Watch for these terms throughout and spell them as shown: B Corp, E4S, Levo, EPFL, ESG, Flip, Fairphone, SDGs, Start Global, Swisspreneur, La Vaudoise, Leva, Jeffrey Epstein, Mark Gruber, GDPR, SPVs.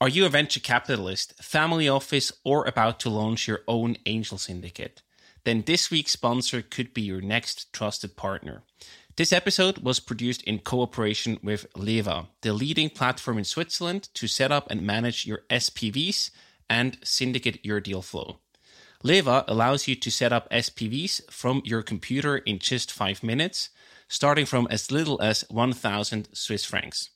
Are you a venture capitalist, family office, or about to launch your own angel syndicate? Then this week's sponsor could be your next trusted partner. This episode was produced in cooperation with Leva, the leading platform in Switzerland to set up and manage your SPVs and syndicate your deal flow. Leva allows you to set up SPVs from your computer in just 5 minutes, starting from as little as 1,000 Swiss francs.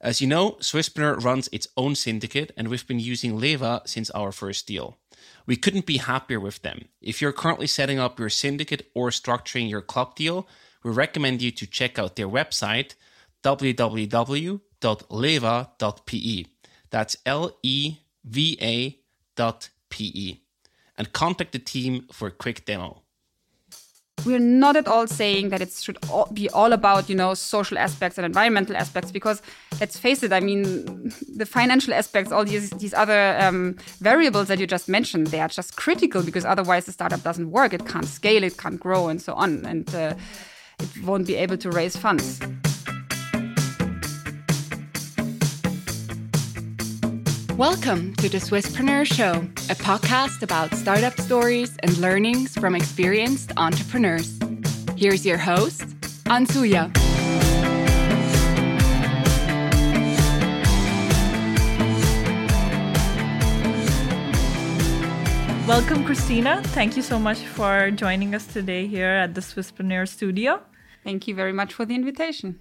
As you know, Swisspreneur runs its own syndicate, and we've been using Leva since our first deal. We couldn't be happier with them. If you're currently setting up your syndicate or structuring your club deal, we recommend you to check out their website, www.leva.pe. That's LEVA.PE. And contact the team for a quick demo. We're not at all saying that it should all be all about, social aspects and environmental aspects, because let's face it, the financial aspects, all these other variables that you just mentioned, they are just critical, because otherwise the startup doesn't work. It can't scale, it can't grow, and so on. And it won't be able to raise funds. Welcome to the Swisspreneur Show, a podcast about startup stories and learnings from experienced entrepreneurs. Here's your host, Ansuya. Welcome, Christina. Thank you so much for joining us today here at the Swisspreneur studio. Thank you very much for the invitation.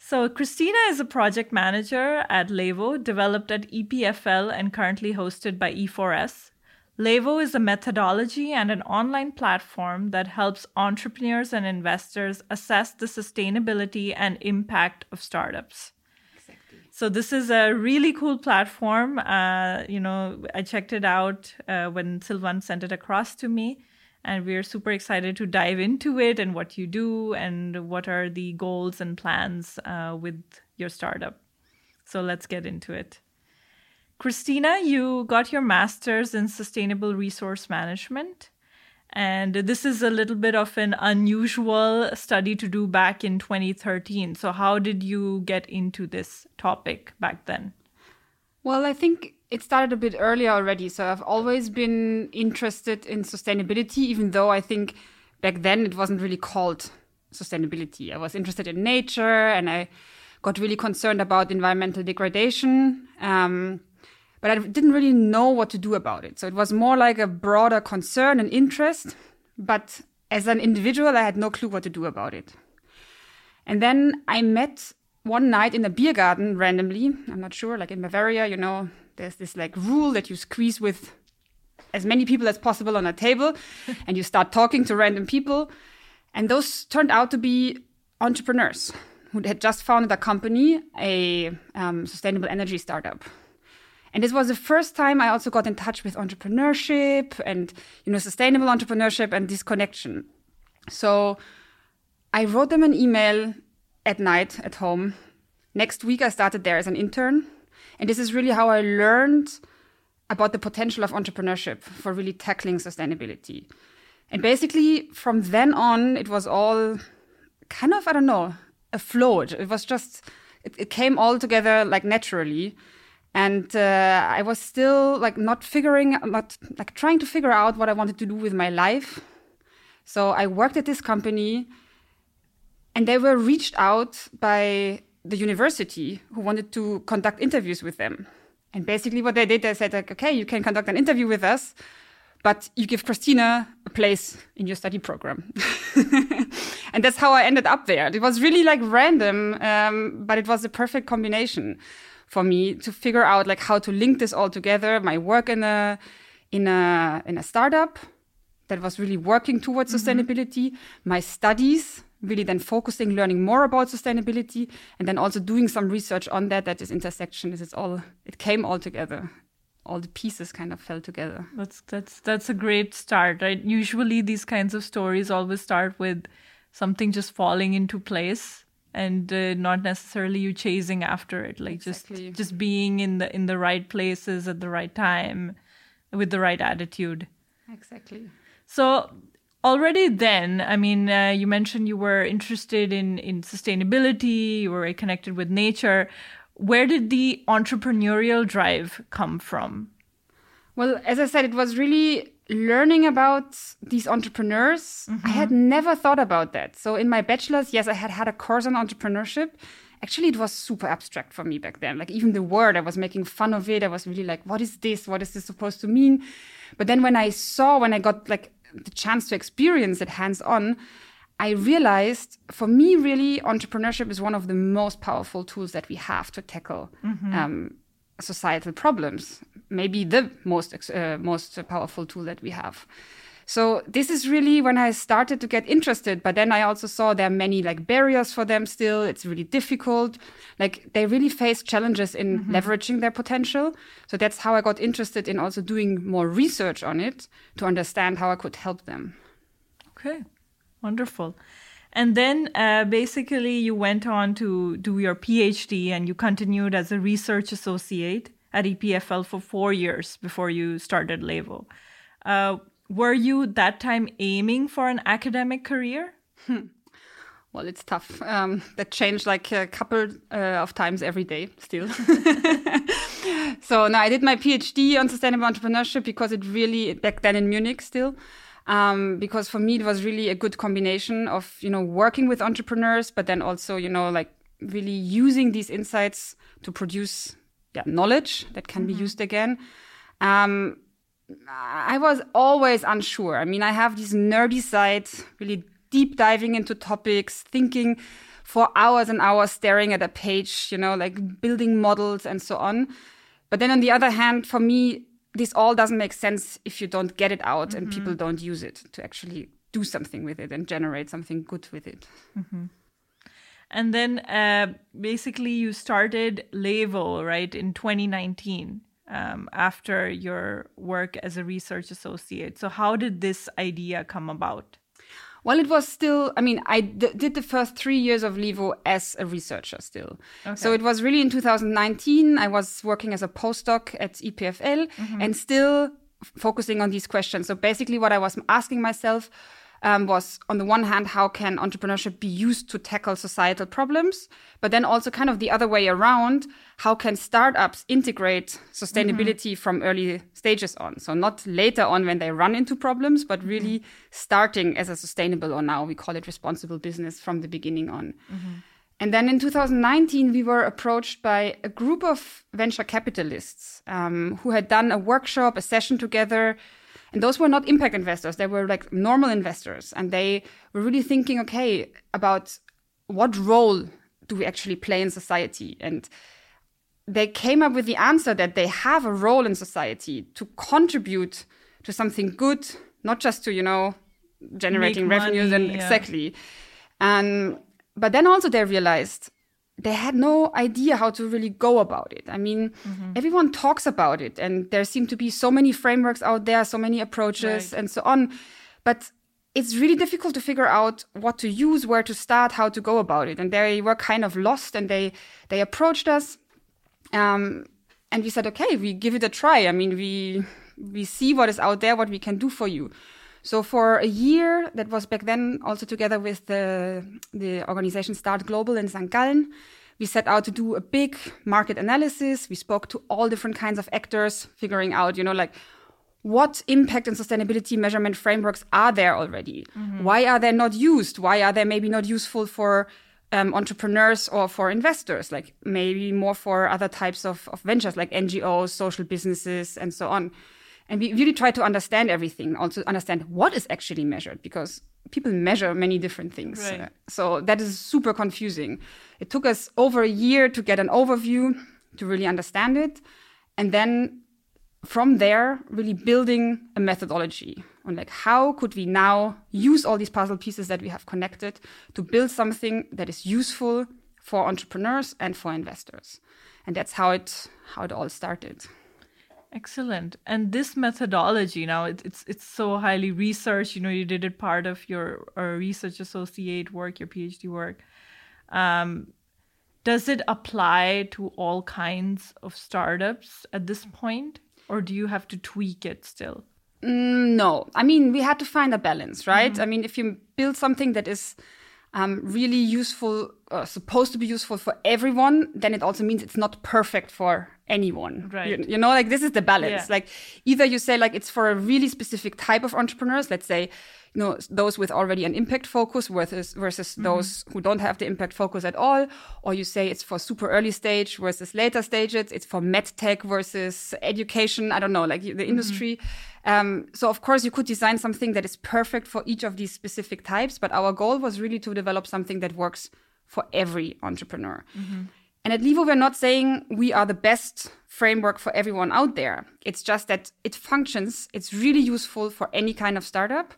So Christina is a project manager at Levo, developed at EPFL and currently hosted by E4S. Levo is a methodology and an online platform that helps entrepreneurs and investors assess the sustainability and impact of startups. Exactly. So this is a really cool platform. I checked it out when Silvan sent it across to me. And we're super excited to dive into it and what you do and what are the goals and plans with your startup. So let's get into it. Christina, you got your master's in sustainable resource management. And this is a little bit of an unusual study to do back in 2013. So how did you get into this topic back then? Well, I think it started a bit earlier already. So I've always been interested in sustainability, even though I think back then it wasn't really called sustainability. I was interested in nature and I got really concerned about environmental degradation. But I didn't really know what to do about it. So it was more like a broader concern and interest. But as an individual, I had no clue what to do about it. And then I met one night in a beer garden randomly, I'm not sure, like in Bavaria, there's this like rule that you squeeze with as many people as possible on a table and you start talking to random people. And those turned out to be entrepreneurs who had just founded a company, a sustainable energy startup. And this was the first time I also got in touch with entrepreneurship and, sustainable entrepreneurship and this connection. So I wrote them an email at night at home. Next week, I started there as an intern. And this is really how I learned about the potential of entrepreneurship for really tackling sustainability. And basically, from then on, it was all kind of, a flow. It was just, it came all together like naturally. And I was still trying to figure out what I wanted to do with my life. So I worked at this company and they were reached out by the university who wanted to conduct interviews with them. And basically what they did, they said, okay, you can conduct an interview with us, but you give Christina a place in your study program. And that's how I ended up there. It was really like random, but it was the perfect combination for me to figure out like how to link this all together, my work in a startup that was really working towards sustainability, my studies, really then focusing, learning more about sustainability, and then also doing some research on that this intersection is it came all together. All the pieces kind of fell together. That's a great start, right? Usually these kinds of stories always start with something just falling into place and not necessarily you chasing after it, like exactly. just being in the right places at the right time with the right attitude. Exactly. So already then, you mentioned you were interested in sustainability, you were connected with nature. where did the entrepreneurial drive come from? Well, as I said, it was really learning about these entrepreneurs. Mm-hmm. I had never thought about that. So in my bachelor's, yes, I had a course on entrepreneurship. Actually, it was super abstract for me back then. Like even the word, I was making fun of it. I was really like, what is this? What is this supposed to mean? But then when I got like the chance to experience it hands-on, I realized for me, really, entrepreneurship is one of the most powerful tools that we have to tackle societal problems. Maybe the most powerful tool that we have. So this is really when I started to get interested. But then I also saw there are many like barriers for them still. It's really difficult. Like they really face challenges in leveraging their potential. So that's how I got interested in also doing more research on it to understand how I could help them. Okay, wonderful. And then basically you went on to do your PhD and you continued as a research associate at EPFL for 4 years before you started Levo. Were you that time aiming for an academic career? Well, it's tough. That changed like a couple of times every day still. So no, I did my PhD on sustainable entrepreneurship because it really, back then in Munich still, because for me it was really a good combination of, working with entrepreneurs, but then also, like really using these insights to produce knowledge that can be used again. I was always unsure. I mean, I have this nerdy side, really deep diving into topics, thinking for hours and hours, staring at a page, like building models and so on. But then on the other hand, for me, this all doesn't make sense if you don't get it out and people don't use it to actually do something with it and generate something good with it. Mm-hmm. And then basically you started Levo, right, in 2019. After your work as a research associate. So how did this idea come about? Well, it was still, I did the first 3 years of Levo as a researcher still. Okay. So it was really in 2019, I was working as a postdoc at EPFL and still focusing on these questions. So basically what I was asking myself was, on the one hand, how can entrepreneurship be used to tackle societal problems? But then also kind of the other way around, how can startups integrate sustainability from early stages on? So not later on when they run into problems, but really starting as a sustainable, or now we call it responsible business, from the beginning on. And then in 2019, we were approached by a group of venture capitalists who had done a workshop, a session together. And those were not impact investors. They were like normal investors. And they were really thinking, okay, about what role do we actually play in society? And they came up with the answer that they have a role in society to contribute to something good, not just to, generating make revenues money, exactly. But then also they realized they had no idea how to really go about it. Everyone talks about it and there seem to be so many frameworks out there, so many approaches and so on. But it's really difficult to figure out what to use, where to start, how to go about it. And they were kind of lost and they approached us. And we said, okay, we give it a try. We see what is out there, what we can do for you. So for a year, that was back then also together with the organization Start Global in St. Gallen, we set out to do a big market analysis. We spoke to all different kinds of actors, figuring out, what impact and sustainability measurement frameworks are there already? Why are they not used? Why are they maybe not useful for entrepreneurs or for investors? Like maybe more for other types of ventures like NGOs, social businesses, and so on. And we really try to understand everything, also understand what is actually measured, because people measure many different things. Right. So that is super confusing. It took us over a year to get an overview, to really understand it. And then from there, really building a methodology on like, how could we now use all these puzzle pieces that we have connected to build something that is useful for entrepreneurs and for investors. And that's how it all started. Excellent. And this methodology now, it's so highly researched. You did it part of your research associate work, your PhD work. Does it apply to all kinds of startups at this point? Or do you have to tweak it still? No. We had to find a balance, right? If you build something that is really useful, supposed to be useful for everyone, then it also means it's not perfect for anyone. Right. You know, like this is the balance. Yeah. Like either you say like it's for a really specific type of entrepreneurs, let's say, you know, those with already an impact focus versus mm-hmm. those who don't have the impact focus at all. Or you say it's for super early stage versus later stages. It's for medtech versus education. I don't know, like the industry. Mm-hmm. So of course you could design something that is perfect for each of these specific types. But our goal was really to develop something that works for every entrepreneur. Mm-hmm. And at Levo, we're not saying we are the best framework for everyone out there. It's just that it functions. It's really useful for any kind of startup.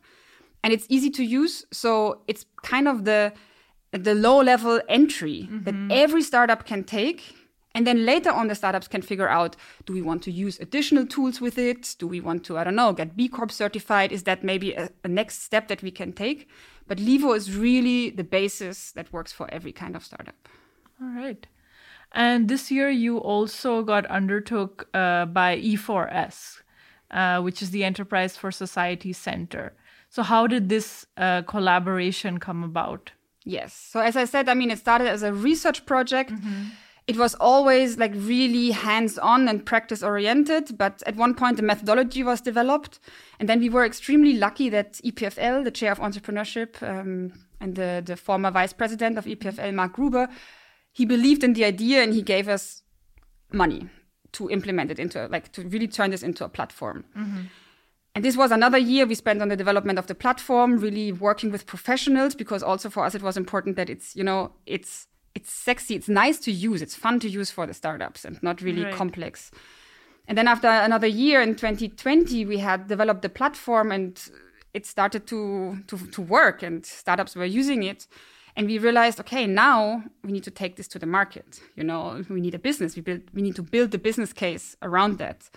And it's easy to use, so it's kind of the low-level entry mm-hmm. that every startup can take. And then later on, the startups can figure out, do we want to use additional tools with it? Do we want to, I don't know, get B Corp certified? Is that maybe a next step that we can take? But Levo is really the basis that works for every kind of startup. All right. And this year, you also got undertook by E4S, which is the Enterprise for Society Center. So how did this collaboration come about? Yes. So as I said, I mean, it started as a research project. Mm-hmm. It was always like really hands-on and practice-oriented. But at one point, the methodology was developed. And then we were extremely lucky that EPFL, the chair of entrepreneurship, and the former vice president of EPFL, Mark Gruber, he believed in the idea and he gave us money to implement it into, like to really turn this into a platform. Mm-hmm. And this was another year we spent on the development of the platform, really working with professionals, because also for us it was important that it's, you know, it's sexy, it's nice to use, it's fun to use for the startups and not really right. complex. And then after another year in 2020, we had developed the platform and it started to work and startups were using it. And we realized, okay, now we need to take this to the market. You know, we need a business. We need to build the business case around that.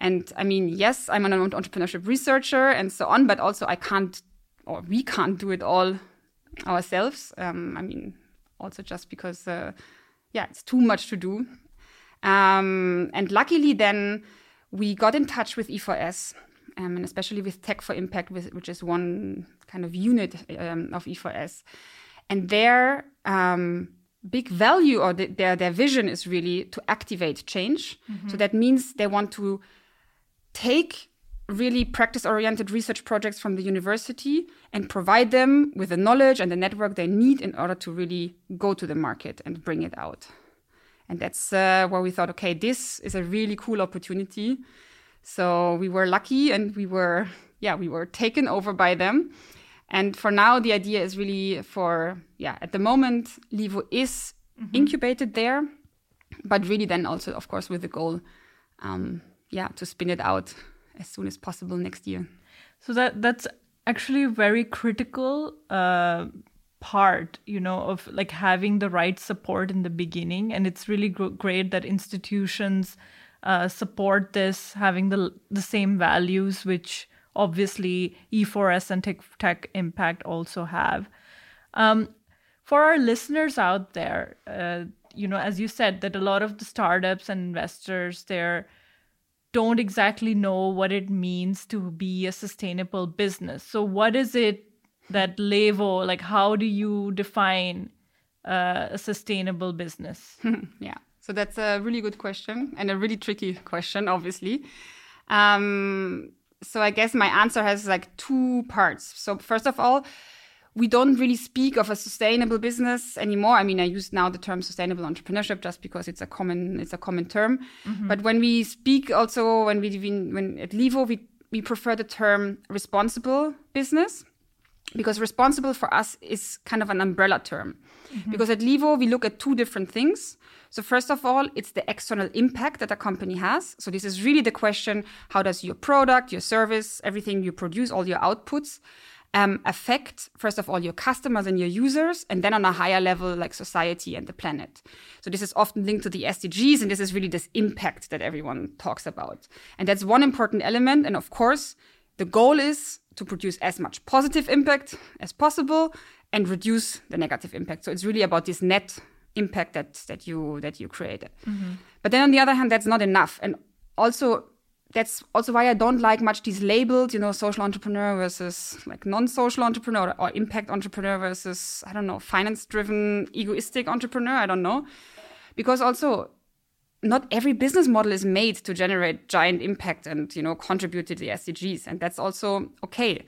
And I mean, yes, I'm an entrepreneurship researcher and so on, but also I can't, or we can't do it all ourselves. I mean, also just because, it's too much to do. And luckily then we got in touch with E4S, and especially with Tech for Impact, which is one kind of unit of E4S. And their big value or their vision is really to activate change. Mm-hmm. So that means they want to take really practice-oriented research projects from the university and provide them with the knowledge and the network they need in order to really go to the market and bring it out. And that's where we thought, okay, this is a really cool opportunity. So we were lucky and we were taken over by them. And for now, the idea is really at the moment, Levo is mm-hmm. incubated there, but really then also, of course, with the goal to spin it out as soon as possible next year. So that's actually a very critical part, you know, of like having the right support in the beginning. And it's really great that institutions support this, having the same values, which obviously E4S and Tech Impact also have. For our listeners out there, as you said, that a lot of the startups and investors there don't exactly know what it means to be a sustainable business. So what is it that Levo, like how do you define a sustainable business? Yeah, so that's a really good question and a really tricky question, obviously. So I guess my answer has like two parts. So first of all, we don't really speak of a sustainable business anymore. I mean, I use now the term sustainable entrepreneurship just because it's a common term. Mm-hmm. But when we speak also, when at Levo, we prefer the term responsible business, because responsible for us is kind of an umbrella term. Mm-hmm. Because at Levo, we look at two different things. So first of all, it's the external impact that a company has. So this is really the question, how does your product, your service, everything you produce, all your outputs affect, first of all, your customers and your users, and then on a higher level, like society and the planet. So this is often linked to the SDGs, and this is really this impact that everyone talks about. And that's one important element. And of course, the goal is to produce as much positive impact as possible and reduce the negative impact. So it's really about this net impact that you created. Mm-hmm. But then on the other hand, that's not enough. And also that's also why I don't like much these labels, you know, social entrepreneur versus like non-social entrepreneur or impact entrepreneur versus, I don't know, finance-driven, egoistic entrepreneur, I don't know. Because also not every business model is made to generate giant impact and, you know, contribute to the SDGs. And that's also okay.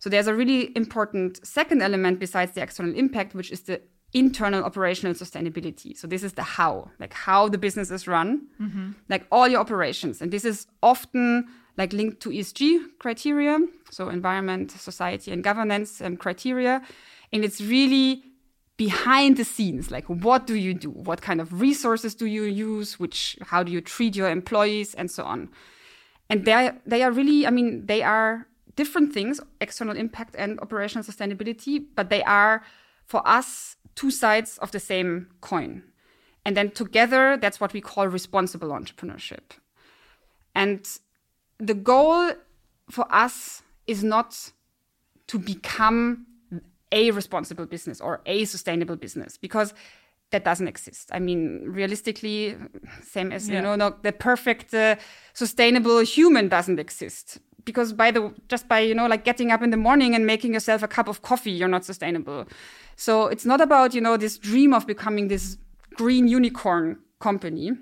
So there's a really important second element besides the external impact, which is the internal operational sustainability. So this is the how, like how the business is run, mm-hmm. like all your operations. And this is often like linked to ESG criteria. So environment, society, and governance criteria. And it's really behind the scenes, like what do you do? What kind of resources do you use? How do you treat your employees and so on? And they are really, I mean, they are different things, external impact and operational sustainability, but they are for us two sides of the same coin. And then together, that's what we call responsible entrepreneurship. And the goal for us is not to become a responsible business or a sustainable business, because that doesn't exist. I mean, realistically, same as, you know, the perfect sustainable human doesn't exist. Because just by, you know, like getting up in the morning and making yourself a cup of coffee, you're not sustainable. So it's not about, you know, this dream of becoming this green unicorn company,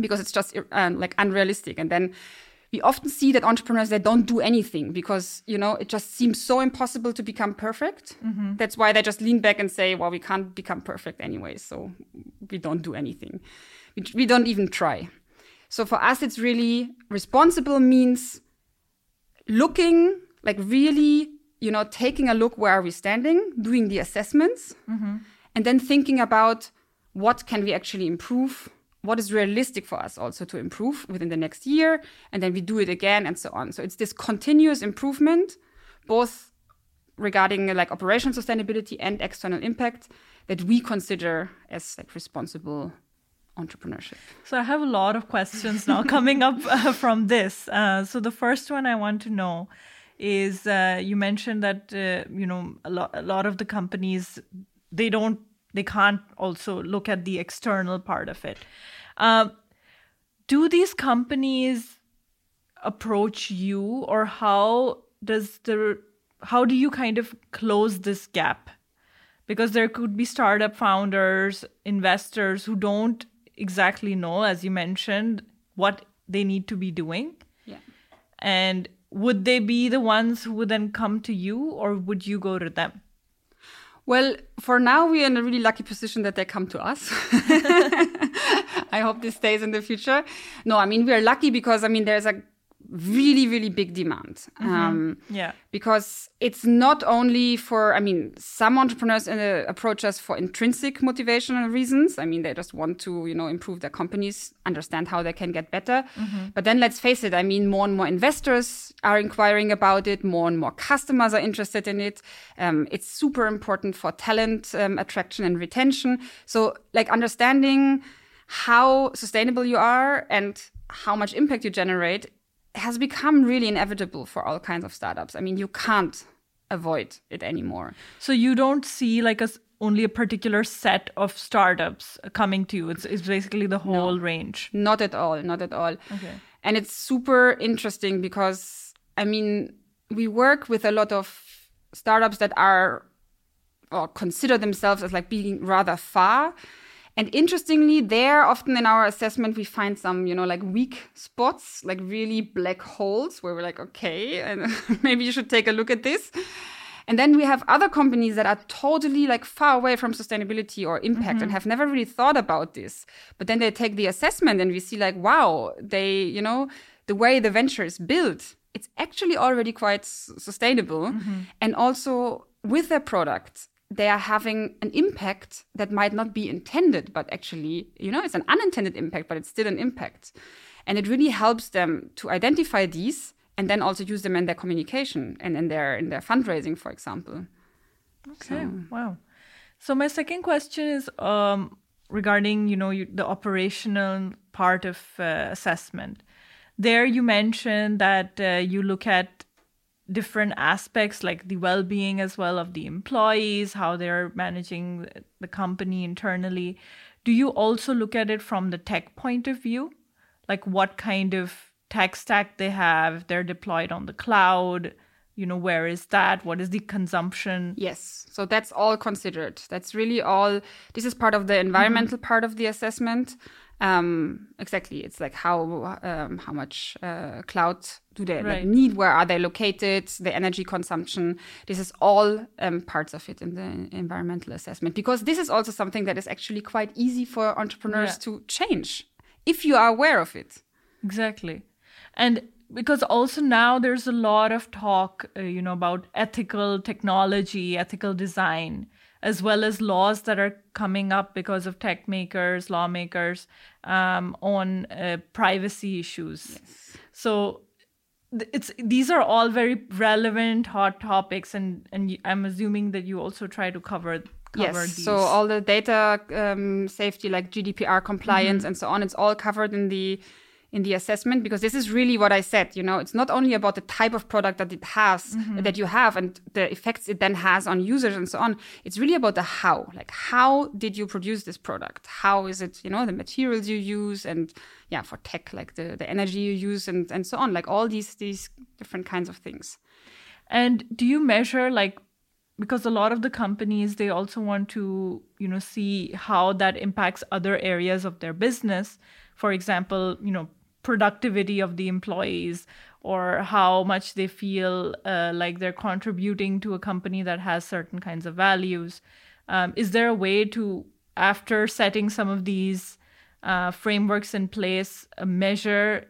because it's just like unrealistic. And then we often see that entrepreneurs, they don't do anything because, you know, it just seems so impossible to become perfect. Mm-hmm. That's why they just lean back and say, well, we can't become perfect anyway. So we don't do anything. We don't even try. So for us, it's really responsible means looking, like really, you know, taking a look where are we standing, doing the assessments, mm-hmm. and then thinking about what can we actually improve, what is realistic for us also to improve within the next year, and then we do it again and so on. So it's this continuous improvement, both regarding like operational sustainability and external impact, that we consider as like responsible entrepreneurship. So I have a lot of questions now coming up from this. So the first one I want to know is you mentioned that you know a lot of the companies they can't also look at the external part of it. Do these companies approach you, or how do you kind of close this gap? Because there could be startup founders, investors who don't exactly know, as you mentioned, what they need to be doing. Yeah. And would they be the ones who would then come to you, or would you go to them? Well, for now, we are in a really lucky position that they come to us. I hope this stays in the future. No, I mean, we are lucky because, I mean, there's a really, really big demand. Mm-hmm. Because it's not only for, I mean, some entrepreneurs approach us for intrinsic motivational reasons. I mean, they just want to, you know, improve their companies, understand how they can get better. Mm-hmm. But then let's face it, I mean, more and more investors are inquiring about it. More and more customers are interested in it. It's super important for talent attraction and retention. So like understanding how sustainable you are and how much impact you generate has become really inevitable for all kinds of startups. I mean, you can't avoid it anymore. So you don't see like only a particular set of startups coming to you. It's basically the whole range. Not at all. Not at all. Okay. And it's super interesting because, I mean, we work with a lot of startups that are or consider themselves as like being rather far. And interestingly, there often in our assessment, we find some, you know, like weak spots, like really black holes where we're like, okay, and maybe you should take a look at this. And then we have other companies that are totally like far away from sustainability or impact mm-hmm. and have never really thought about this. But then they take the assessment and we see like, wow, they, you know, the way the venture is built, it's actually already quite sustainable. Mm-hmm. And also with their product, they are having an impact that might not be intended, but actually, you know, it's an unintended impact, but it's still an impact. And it really helps them to identify these and then also use them in their communication and in their fundraising, for example. Okay, so. Wow. So my second question is regarding, you know, the operational part of assessment. There you mentioned that you look at different aspects like the well-being as well of the employees, how they're managing the company internally. Do you also look at it from the tech point of view? Like what kind of tech stack they have, they're deployed on the cloud, you know, where is that? What is the consumption? Yes. So that's all considered. That's really all. This is part of the environmental part of the assessment. Exactly. It's like how much cloud do they like, need? Where are they located? The energy consumption. This is all parts of it in the environmental assessment, because this is also something that is actually quite easy for entrepreneurs to change if you are aware of it. Exactly. And because also now there's a lot of talk, about ethical technology, ethical design, as well as laws that are coming up because of tech makers, lawmakers, on privacy issues. Yes. So these are all very relevant, hot topics, and I'm assuming that you also try to cover these. So all the data safety, like GDPR compliance and so on, it's all covered in the assessment, because this is really what I said, it's not only about the type of product that it has, that you have and the effects it then has on users and so on. It's really about the how, like how did you produce this product? How is it, the materials you use and for tech, like the energy you use and so on, like all these different kinds of things. And do you measure because a lot of the companies, they also want to, see how that impacts other areas of their business. For example, productivity of the employees, or how much they feel like they're contributing to a company that has certain kinds of values. Is there a way to, after setting some of these frameworks in place, measure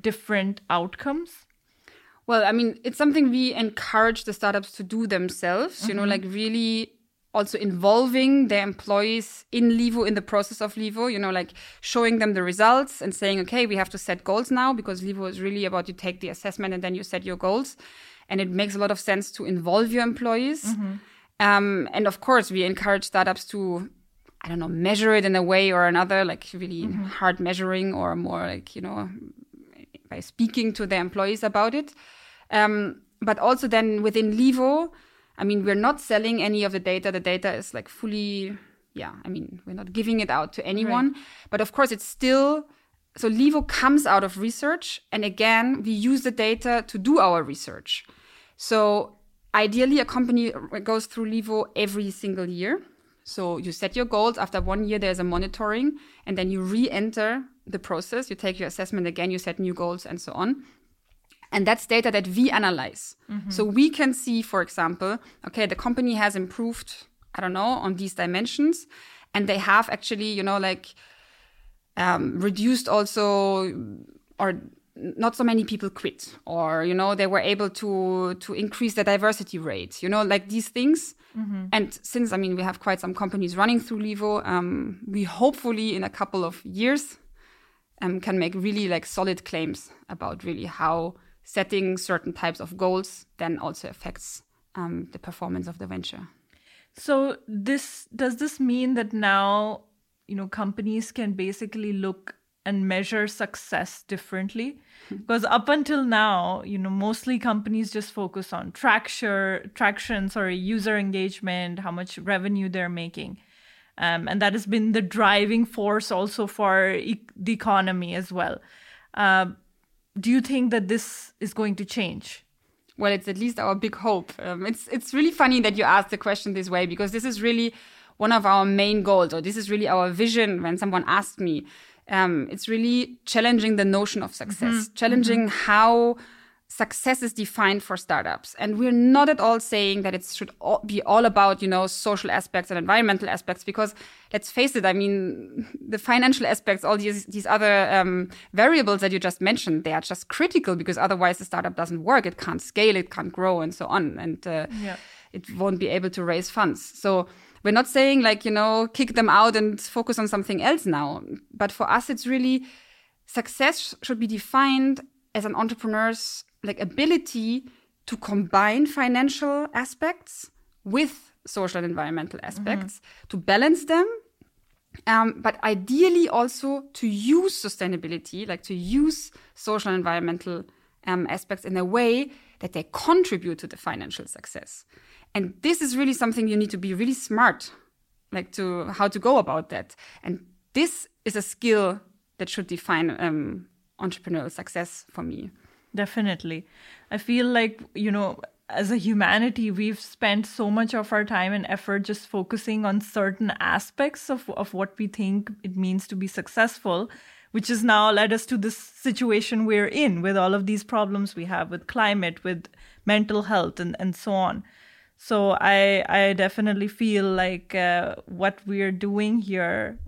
different outcomes? Well, I mean, it's something we encourage the startups to do themselves, really also involving their employees in Levo, in the process of Levo, showing them the results and saying, okay, we have to set goals now, because Levo is really about you take the assessment and then you set your goals. And it makes a lot of sense to involve your employees. And of course, we encourage startups to, measure it in a way or another, like really hard measuring, or more like, by speaking to their employees about it. But also then within Levo, we're not selling any of the data. The data is like fully, we're not giving it out to anyone. Right. But of course, it's still, so Levo comes out of research. And again, we use the data to do our research. So ideally, a company goes through Levo every single year. So you set your goals. After 1 year, there's a monitoring. And then you re-enter the process. You take your assessment again, you set new goals and so on. And that's data that we analyze. So we can see, for example, okay, the company has improved, on these dimensions. And they have actually, reduced also, or not so many people quit. Or, they were able to increase the diversity rate, these things. And since, we have quite some companies running through Levo, we hopefully in a couple of years can make really solid claims about really how setting certain types of goals then also affects the performance of the venture. So does this mean that now, companies can basically look and measure success differently? Because up until now, mostly companies just focus on user engagement, how much revenue they're making. And that has been the driving force also for the economy as well. Do you think that this is going to change? Well, it's at least our big hope. It's really funny that you asked the question this way, because this is really one of our main goals, or this is really our vision when someone asked me. It's really challenging the notion of success, challenging how success is defined for startups. And we're not at all saying that it should be all about, social aspects and environmental aspects, because let's face it, the financial aspects, all these other variables that you just mentioned, they are just critical, because otherwise the startup doesn't work. It can't scale, it can't grow, and so on. And it won't be able to raise funds. So we're not saying kick them out and focus on something else now. But for us, it's really success should be defined as an entrepreneur's ability to combine financial aspects with social and environmental aspects, to balance them, but ideally also to use sustainability, to use social and environmental aspects in a way that they contribute to the financial success. And this is really something you need to be really smart, to how to go about that. And this is a skill that should define entrepreneurial success for me. Definitely. I feel like, you know, as a humanity, we've spent so much of our time and effort just focusing on certain aspects of what we think it means to be successful, which has now led us to this situation we're in with all of these problems we have with climate, with mental health, and so on. So I definitely feel like what we're doing here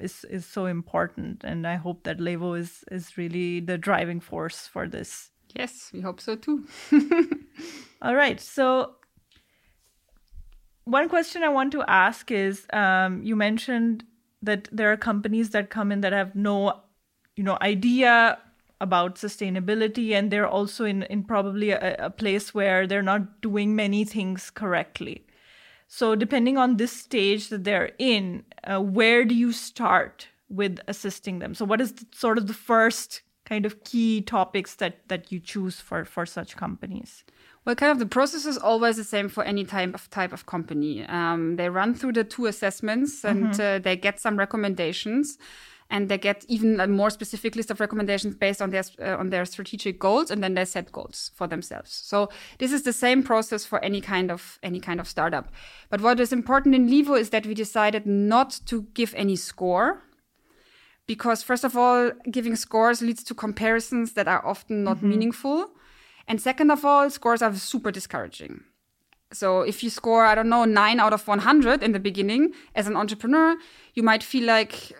is so important. And I hope that Levo is really the driving force for this. Yes, we hope so too. All right. So one question I want to ask is, you mentioned that there are companies that come in that have no, you know, idea about sustainability, and they're also in probably a place where they're not doing many things correctly. So depending on this stage that they're in, where do you start with assisting them? So what is sort of the first kind of key topics that you choose for such companies? Well, kind of the process is always the same for any type of company. They run through the two assessments and they get some recommendations. And they get even a more specific list of recommendations based on their strategic goals, and then they set goals for themselves. So this is the same process for any kind of startup. But what is important in Levo is that we decided not to give any score, because first of all, giving scores leads to comparisons that are often not meaningful, and second of all, scores are super discouraging. So if you score, 9 out of 100 in the beginning as an entrepreneur, you might feel like,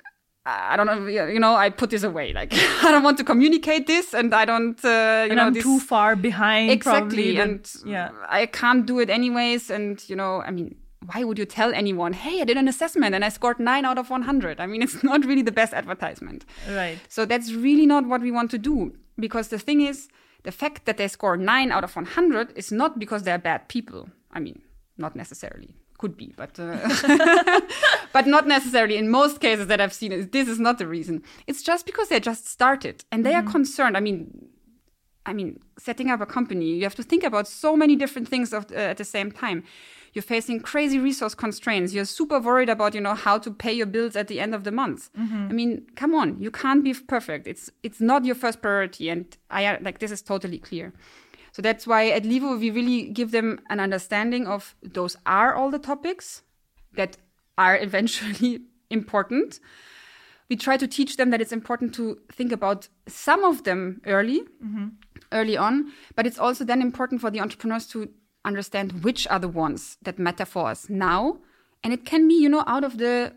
I don't know, you know, I put this away. Like, I don't want to communicate this, and I don't, I'm too far behind. Exactly, probably, I can't do it anyways. And, you know, I mean, why would you tell anyone, hey, I did an assessment and I scored 9 out of 100? I mean, it's not really the best advertisement. Right. So that's really not what we want to do. Because the thing is, the fact that they score 9 out of 100 is not because they're bad people. I mean, not necessarily. Could be, but not necessarily. In most cases that I've seen, this is not the reason. It's just because they just started and they are concerned. I mean, setting up a company, you have to think about so many different things at the same time. You're facing crazy resource constraints. You're super worried about, you know, how to pay your bills at the end of the month. I mean, come on, you can't be perfect. It's not your first priority, and I like this is totally clear. So that's why at Levo, we really give them an understanding of those are all the topics that are eventually important. We try to teach them that it's important to think about some of them early on, but it's also then important for the entrepreneurs to understand which are the ones that matter for us now. And it can be, you know, out of the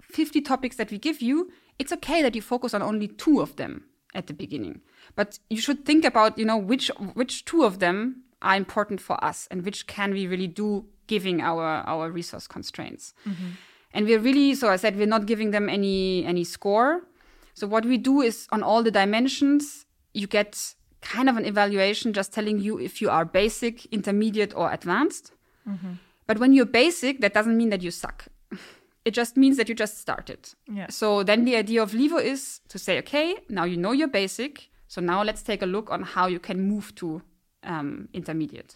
50 topics that we give you, it's okay that you focus on only 2 of them at the beginning. But you should think about, you know, which 2 of them are important for us and which can we really do giving our resource constraints. And we're really, so I said, we're not giving them any score. So what we do is on all the dimensions, you get kind of an evaluation just telling you if you are basic, intermediate, or advanced. But when you're basic, that doesn't mean that you suck. It just means that you just started. Yeah. So then the idea of Levo is to say, okay, now you know you're basic. So now let's take a look on how you can move to intermediate.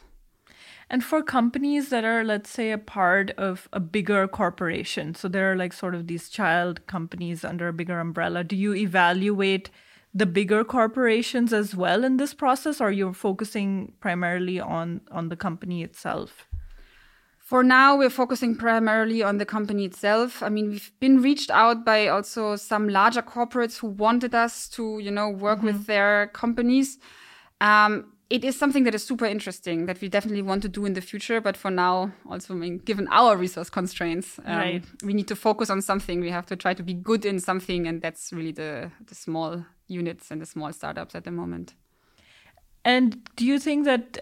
And for companies that are, let's say, a part of a bigger corporation, so there are like sort of these child companies under a bigger umbrella, do you evaluate the bigger corporations as well in this process, or you're focusing primarily on the company itself? For now, we're focusing primarily on the company itself. I mean, we've been reached out by also some larger corporates who wanted us to, you know, work with their companies. It is something that is super interesting that we definitely want to do in the future. But for now, also, I mean, given our resource constraints, we need to focus on something. We have to try to be good in something. And that's really the small units and the small startups at the moment. And do you think that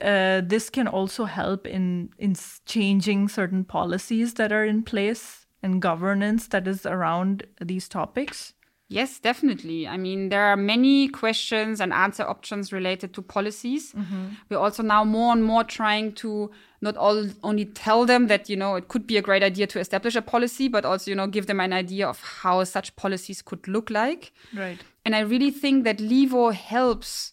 this can also help in changing certain policies that are in place and governance that is around these topics? Yes, definitely. I mean, there are many questions and answer options related to policies. We're also now more and more trying to not only tell them that, you know, it could be a great idea to establish a policy, but also, you know, give them an idea of how such policies could look like. Right. And I really think that Levo helps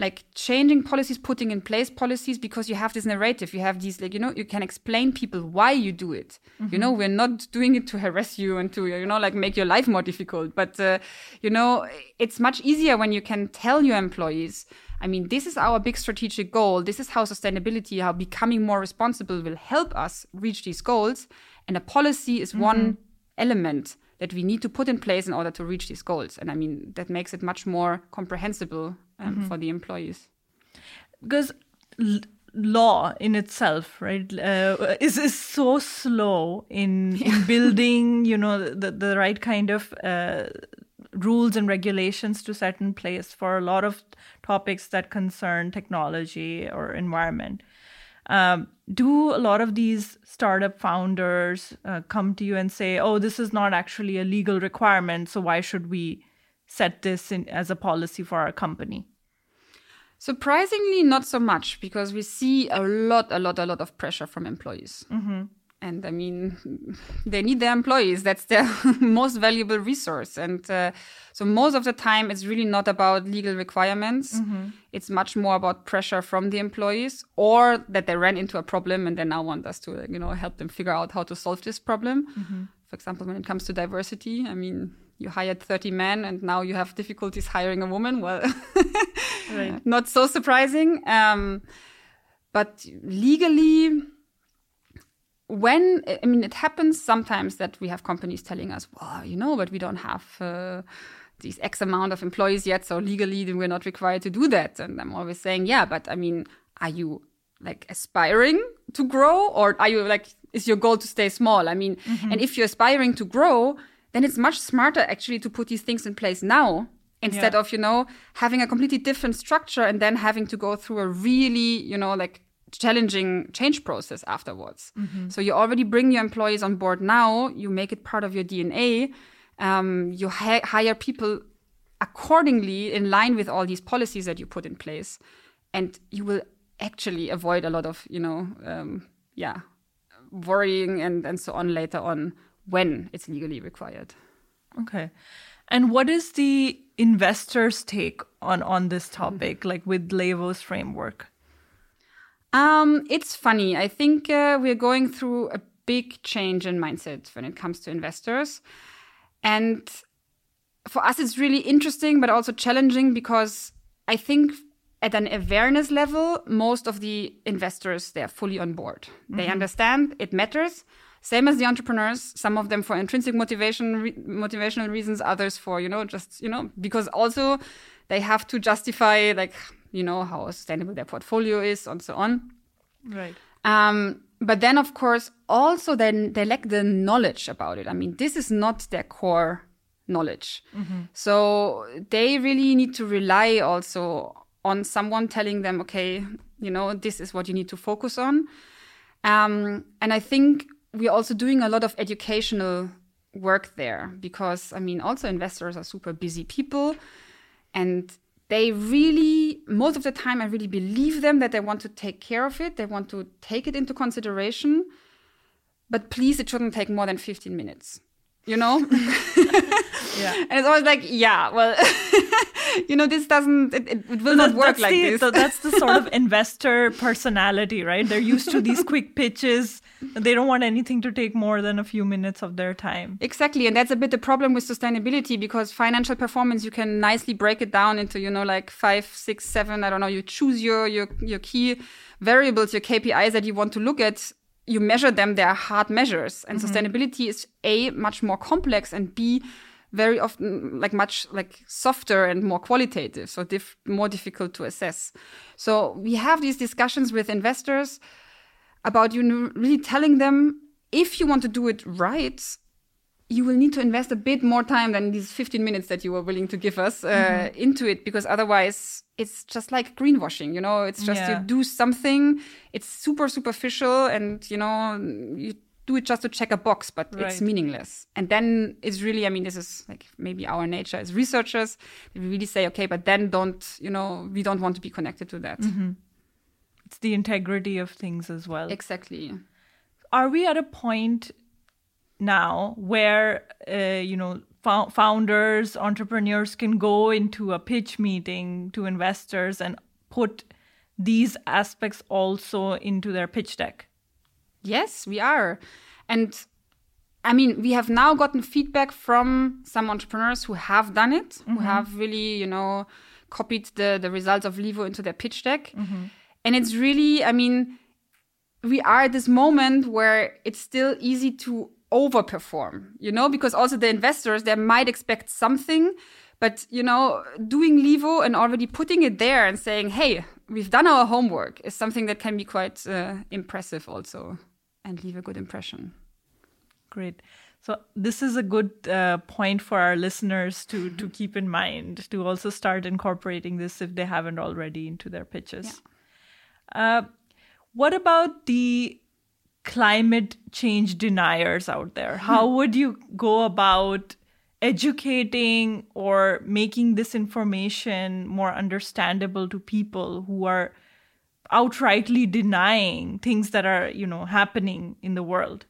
like changing policies, putting in place policies, because you have this narrative, you have these, like, you know, you can explain people why you do it. Mm-hmm. You know, we're not doing it to harass you and to, you know, like make your life more difficult. But, you know, it's much easier when you can tell your employees, I mean, this is our big strategic goal. This is how sustainability, how becoming more responsible will help us reach these goals. And a policy is mm-hmm. one element that we need to put in place in order to reach these goals. And I mean, that makes it much more comprehensible mm-hmm. for the employees. Because law in itself, right, is so slow in building, you know, the right kind of rules and regulations to set in place for a lot of topics that concern technology or environment. Do a lot of these startup founders come to you and say, oh, this is not actually a legal requirement, so why should we set this in as a policy for our company? Surprisingly, not so much, because we see a lot of pressure from employees. Mm-hmm. And I mean, they need their employees. That's their most valuable resource. And so most of the time, it's really not about legal requirements. Mm-hmm. It's much more about pressure from the employees, or that they ran into a problem and they now want us to, you know, help them figure out how to solve this problem. Mm-hmm. For example, when it comes to diversity, I mean, you hired 30 men and now you have difficulties hiring a woman. Well, right. Not so surprising. But legally... it happens sometimes that we have companies telling us, well, you know, but we don't have these X amount of employees yet, so legally we're not required to do that. And I'm always saying, yeah, but I mean, are you like aspiring to grow, or are you like, is your goal to stay small? I mean, mm-hmm. and if you're aspiring to grow, then it's much smarter actually to put these things in place now instead of, you know, having a completely different structure and then having to go through a really, you know, like, challenging change process afterwards. Mm-hmm. So you already bring your employees on board now, you make it part of your DNA, you hire people accordingly in line with all these policies that you put in place, and you will actually avoid a lot of, you know, worrying and so on later on when it's legally required. Okay. And what is the investor's take on this topic, mm-hmm. like with Levo's framework? It's funny. I think we're going through a big change in mindset when it comes to investors. And for us, it's really interesting, but also challenging, because I think at an awareness level, most of the investors, they're fully on board. Mm-hmm. They understand it matters. Same as the entrepreneurs, some of them for intrinsic motivation, motivational reasons, others for, you know, just, you know, because also they have to justify, like, you know, how sustainable their portfolio is and so on. Right. But then, of course, also then they lack the knowledge about it. I mean, this is not their core knowledge. Mm-hmm. So they really need to rely also on someone telling them, okay, you know, this is what you need to focus on. And I think we're also doing a lot of educational work there, because, I mean, also investors are super busy people, and they really, most of the time, I really believe them that they want to take care of it. They want to take it into consideration. But please, it shouldn't take more than 15 minutes, you know? Yeah. And it's always like, yeah, well, you know, this doesn't, it will not work like this. So that's the sort of investor personality, right? They're used to these quick pitches. They don't want anything to take more than a few minutes of their time. Exactly. And that's a bit the problem with sustainability, because financial performance, you can nicely break it down into, you know, like 5, 6, 7, I don't know, you choose your key variables, your KPIs that you want to look at. You measure them. They are hard measures. And mm-hmm. sustainability is A, much more complex, and B, very often like much like softer and more qualitative, so more difficult to assess. So we have these discussions with investors about, you know, really telling them, if you want to do it right, you will need to invest a bit more time than these 15 minutes that you were willing to give us mm-hmm. into it, because otherwise it's just like greenwashing, you know, it's just you do something, it's super superficial, and, you know, you do it just to check a box, but it's meaningless. And then it's really, I mean, this is like maybe our nature as researchers, we really say, okay, but then don't, you know, we don't want to be connected to that. Mm-hmm. It's the integrity of things as well. Exactly. Are we at a point now where, you know, founders, entrepreneurs can go into a pitch meeting to investors and put these aspects also into their pitch deck? Yes, we are. And I mean, we have now gotten feedback from some entrepreneurs who have done it, mm-hmm. who have really, you know, copied the results of Levo into their pitch deck. Mm-hmm. And it's really, I mean, we are at this moment where it's still easy to overperform, you know, because also the investors, they might expect something, but, you know, doing Levo and already putting it there and saying, hey, we've done our homework is something that can be quite impressive also and leave a good impression. Great. So this is a good point for our listeners to keep in mind, to also start incorporating this if they haven't already into their pitches. Yeah. What about the climate change deniers out there? How would you go about educating or making this information more understandable to people who are outrightly denying things that are, you know, happening in the world?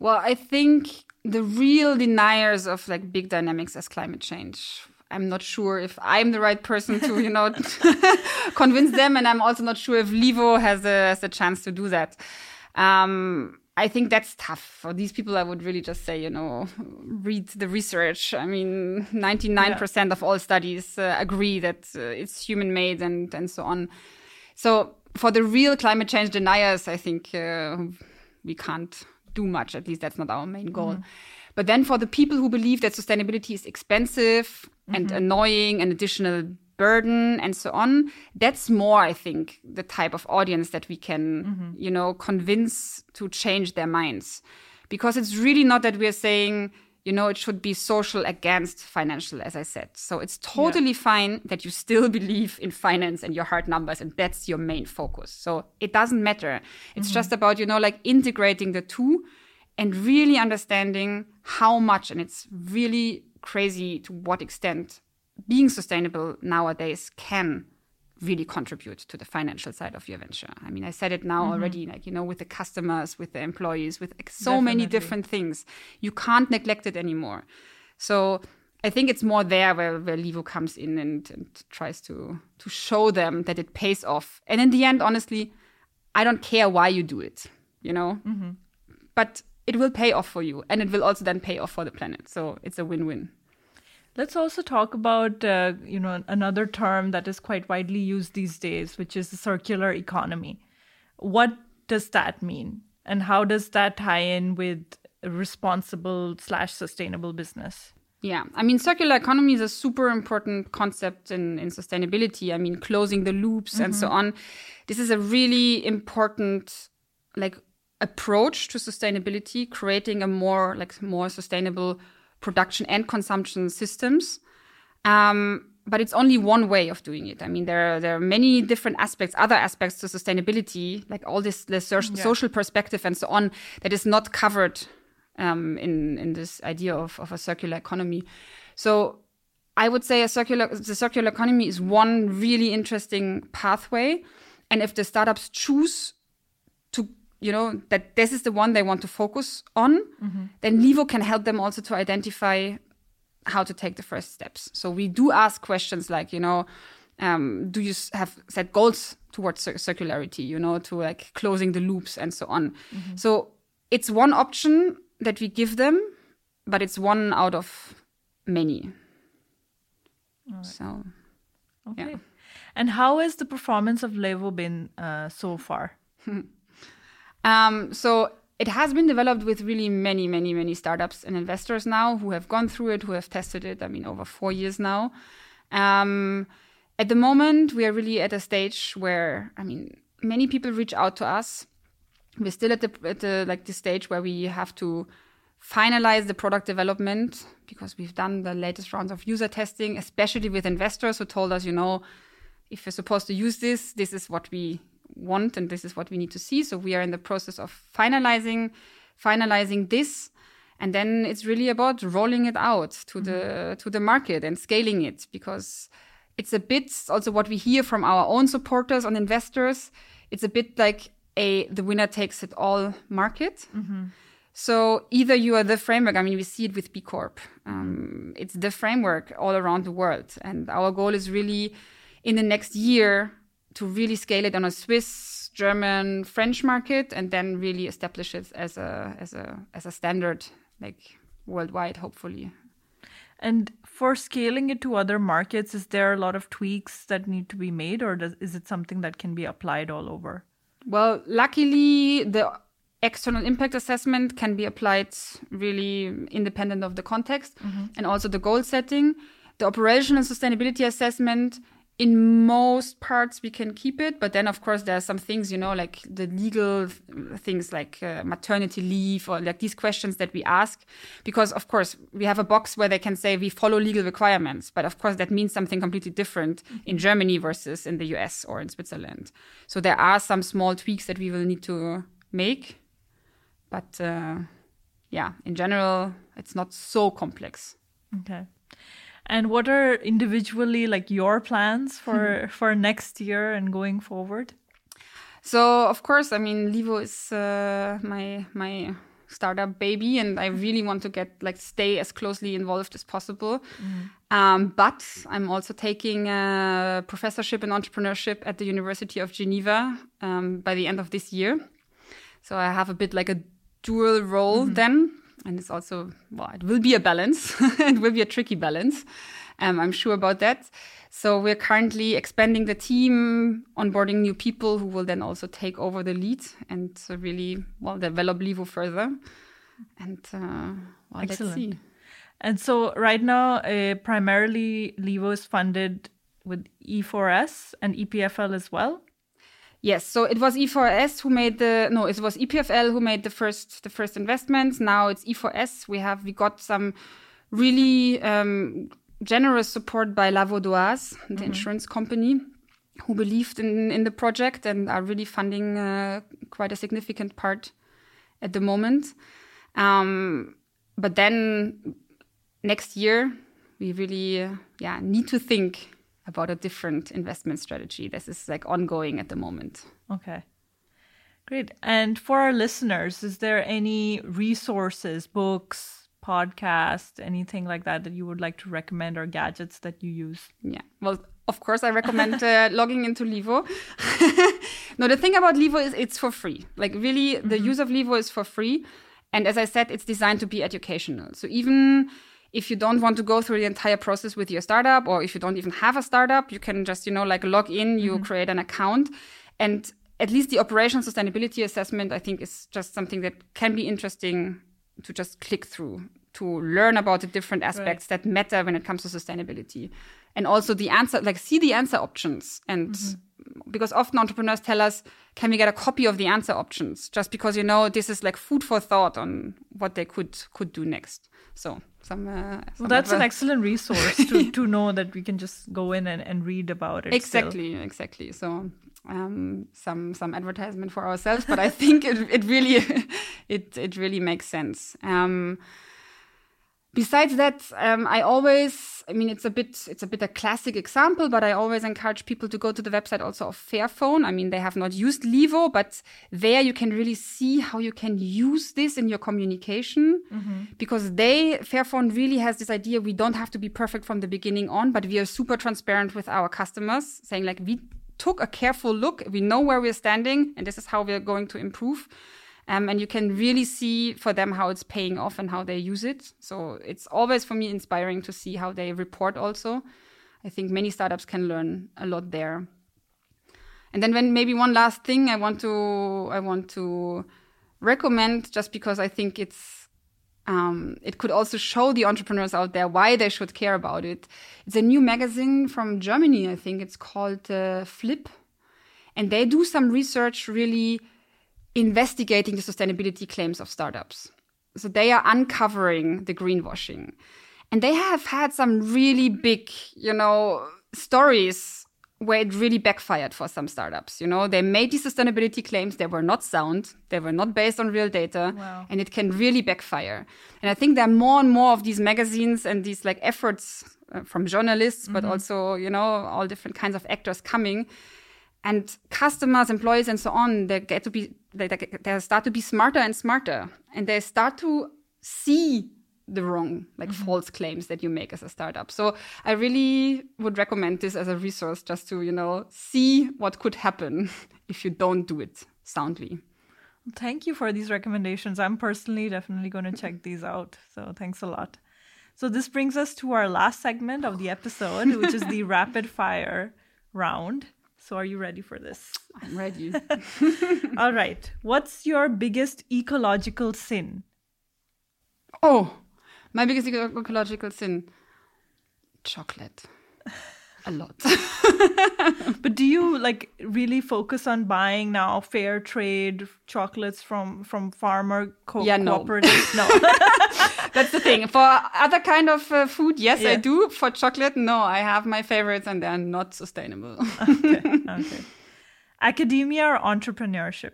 Well, I think the real deniers of like big dynamics as climate change, I'm not sure if I'm the right person to, you know, convince them. And I'm also not sure if Levo has a chance to do that. I think that's tough. For these people, I would really just say, you know, read the research. I mean, 99% of all studies agree that it's human-made and so on. So for the real climate change deniers, I think we can't do much. At least that's not our main goal. Mm-hmm. But then for the people who believe that sustainability is expensive and annoying, an additional burden and so on, that's more, I think, the type of audience that we can, you know, convince to change their minds. Because it's really not that we're saying, you know, it should be social against financial, as I said. So it's totally fine that you still believe in finance and your hard numbers, and that's your main focus. So it doesn't matter. It's just about, you know, like integrating the two and really understanding how much, and it's really crazy to what extent being sustainable nowadays can really contribute to the financial side of your venture. I mean, I said it now already, like, you know, with the customers, with the employees, with so many different things. You can't neglect it anymore. So I think it's more there where Levo comes in and tries to show them that it pays off. And in the end, honestly, I don't care why you do it, you know, but it will pay off for you. And it will also then pay off for the planet. So it's a win-win. Let's also talk about, you know, another term that is quite widely used these days, which is the circular economy. What does that mean? And how does that tie in with responsible/sustainable business? Yeah, I mean, circular economy is a super important concept in sustainability. I mean, closing the loops and so on. This is a really important, like, approach to sustainability, creating a more, like, more sustainable production and consumption systems. But it's only one way of doing it. I mean, there are many different aspects, other aspects to sustainability, like all this the social perspective and so on, that is not covered in this idea of a circular economy. So I would say the circular economy is one really interesting pathway. And if the startups choose to, you know, that this is the one they want to focus on, then Levo can help them also to identify how to take the first steps. So we do ask questions like, you know, do you have set goals towards circularity, you know, to like closing the loops and so on. So it's one option that we give them, but it's one out of many. Right. So, okay. Yeah. And how has the performance of Levo been so far? So it has been developed with really many, many, many startups and investors now who have gone through it, who have tested it, I mean, over 4 years now. At the moment, we are really at a stage where, I mean, many people reach out to us. We're still at the stage where we have to finalize the product development because we've done the latest rounds of user testing, especially with investors who told us, you know, if you're supposed to use this, this is what we want and this is what we need to see. So we are in the process of finalizing this, and then it's really about rolling it out to the market and scaling it, because it's a bit also what we hear from our own supporters and investors. It's a bit like the winner takes it all market. So either you are the framework. I mean, we see it with B Corp. It's the framework all around the world, and our goal is really in the next year to really scale it on a Swiss, German, French market, and then really establish it as a standard, like worldwide, hopefully. And for scaling it to other markets, is there a lot of tweaks that need to be made, or is it something that can be applied all over? Well, luckily, the external impact assessment can be applied really independent of the context, mm-hmm. and also the goal setting. The operational sustainability assessment, in most parts, we can keep it. But then, of course, there are some things, you know, like the legal things like maternity leave or like these questions that we ask. Because, of course, we have a box where they can say we follow legal requirements. But, of course, that means something completely different in Germany versus in the US or in Switzerland. So there are some small tweaks that we will need to make. But, in general, it's not so complex. Okay. And what are individually like your plans for next year and going forward? So, of course, I mean, Levo is my startup baby, and I really want to stay as closely involved as possible. Mm. But I'm also taking a professorship in entrepreneurship at the University of Geneva by the end of this year. So I have a bit like a dual role mm-hmm. then. And it's also, it will be a balance. It will be a tricky balance. I'm sure about that. So we're currently expanding the team, onboarding new people who will then also take over the lead and really, develop Levo further. And let's see. And so right now, primarily Levo is funded with E4S and EPFL as well. Yes, so it was E4S who made it was EPFL who made the first investment. Now it's E4S. We got some really generous support by La Vaudoise, the mm-hmm. insurance company, who believed in the project and are really funding quite a significant part at the moment. But then next year, we really need to think about a different investment strategy. This is ongoing at the moment. Okay, great. And for our listeners, is there any resources, books, podcasts, anything like that you would like to recommend, or gadgets that you use? Yeah, well, of course, I recommend logging into Levo. No, the thing about Levo is it's for free. Really, mm-hmm. the use of Levo is for free. And as I said, it's designed to be educational. So even if you don't want to go through the entire process with your startup, or if you don't even have a startup, you can just, log in, you mm-hmm. create an account. And at least the operational sustainability assessment, I think, is just something that can be interesting to just click through, to learn about the different aspects right. that matter when it comes to sustainability. And also the answer, see the answer options. And mm-hmm. because often entrepreneurs tell us, can we get a copy of the answer options? Just because, this is food for thought on what they could do next. So that's an excellent resource to know that we can just go in and read about it. Exactly. So some advertisement for ourselves, but I think it really makes sense. Besides that, it's a bit a classic example, but I always encourage people to go to the website also of Fairphone. I mean, they have not used Levo, but there you can really see how you can use this in your communication, mm-hmm. because Fairphone really has this idea, we don't have to be perfect from the beginning on, but we are super transparent with our customers, saying we took a careful look, we know where we're standing, and this is how we're going to improve. And you can really see for them how it's paying off and how they use it. So it's always, for me, inspiring to see how they report also. I think many startups can learn a lot there. And then one last thing I want to recommend, just because I think it's it could also show the entrepreneurs out there why they should care about it. It's a new magazine from Germany, I think. It's called Flip. And they do some research really investigating the sustainability claims of startups. So they are uncovering the greenwashing. And they have had some really big, stories where it really backfired for some startups. They made these sustainability claims. They were not sound. They were not based on real data. Wow. And it can really backfire. And I think there are more and more of these magazines and these efforts from journalists, mm-hmm. but also, all different kinds of actors coming. And customers, employees, and so on, they start to be smarter and smarter. And they start to see the wrong, like false claims that you make as a startup. So I really would recommend this as a resource just to, you know, see what could happen if you don't do it soundly. Thank you for these recommendations. I'm personally definitely going to check these out. So thanks a lot. So this brings us to our last segment of the episode, which is the rapid fire round. So are you ready for this? I'm ready. All right. What's your biggest ecological sin? Oh, my biggest ecological sin. Chocolate. A lot. But do you like really focus on buying now fair trade chocolates from farmer cooperatives? No. That's the thing. For other kind of food, yes, yeah. I do. For chocolate, no. I have my favorites and they're not sustainable. Okay. Academia or entrepreneurship?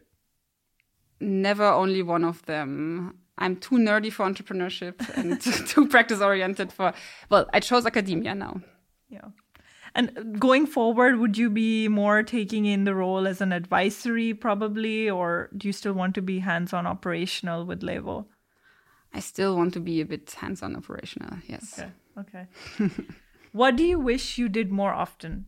Never only one of them. I'm too nerdy for entrepreneurship and too practice-oriented for... Well, I chose academia now. Yeah. And going forward, would you be more taking in the role as an advisory probably, or do you still want to be hands-on operational with Levo? I still want to be a bit hands-on operational, yes. Okay. What do you wish you did more often?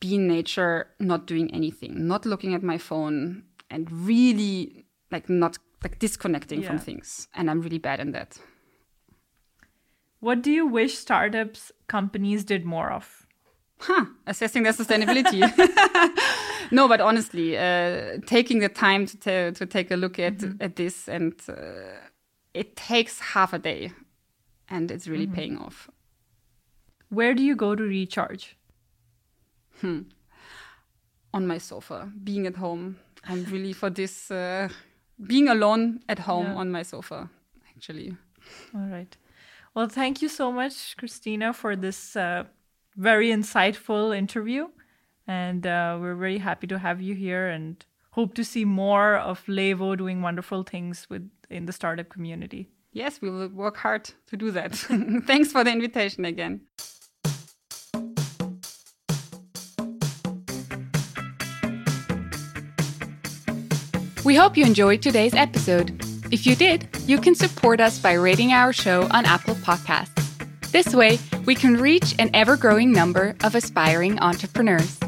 Be in nature, not doing anything, not looking at my phone, and really like not... like disconnecting from things. And I'm really bad in that. What do you wish startups, companies did more of? Assessing their sustainability. No, but honestly, taking the time to take a look at this, and it takes half a day and it's really paying off. Where do you go to recharge? On my sofa, being at home. I'm really for this... being alone at home on my sofa, actually. All right. Well, thank you so much, Christina, for this very insightful interview. And we're very happy to have you here and hope to see more of Levo doing wonderful things in the startup community. Yes, we will work hard to do that. Thanks for the invitation again. We hope you enjoyed today's episode. If you did, you can support us by rating our show on Apple Podcasts. This way, we can reach an ever-growing number of aspiring entrepreneurs.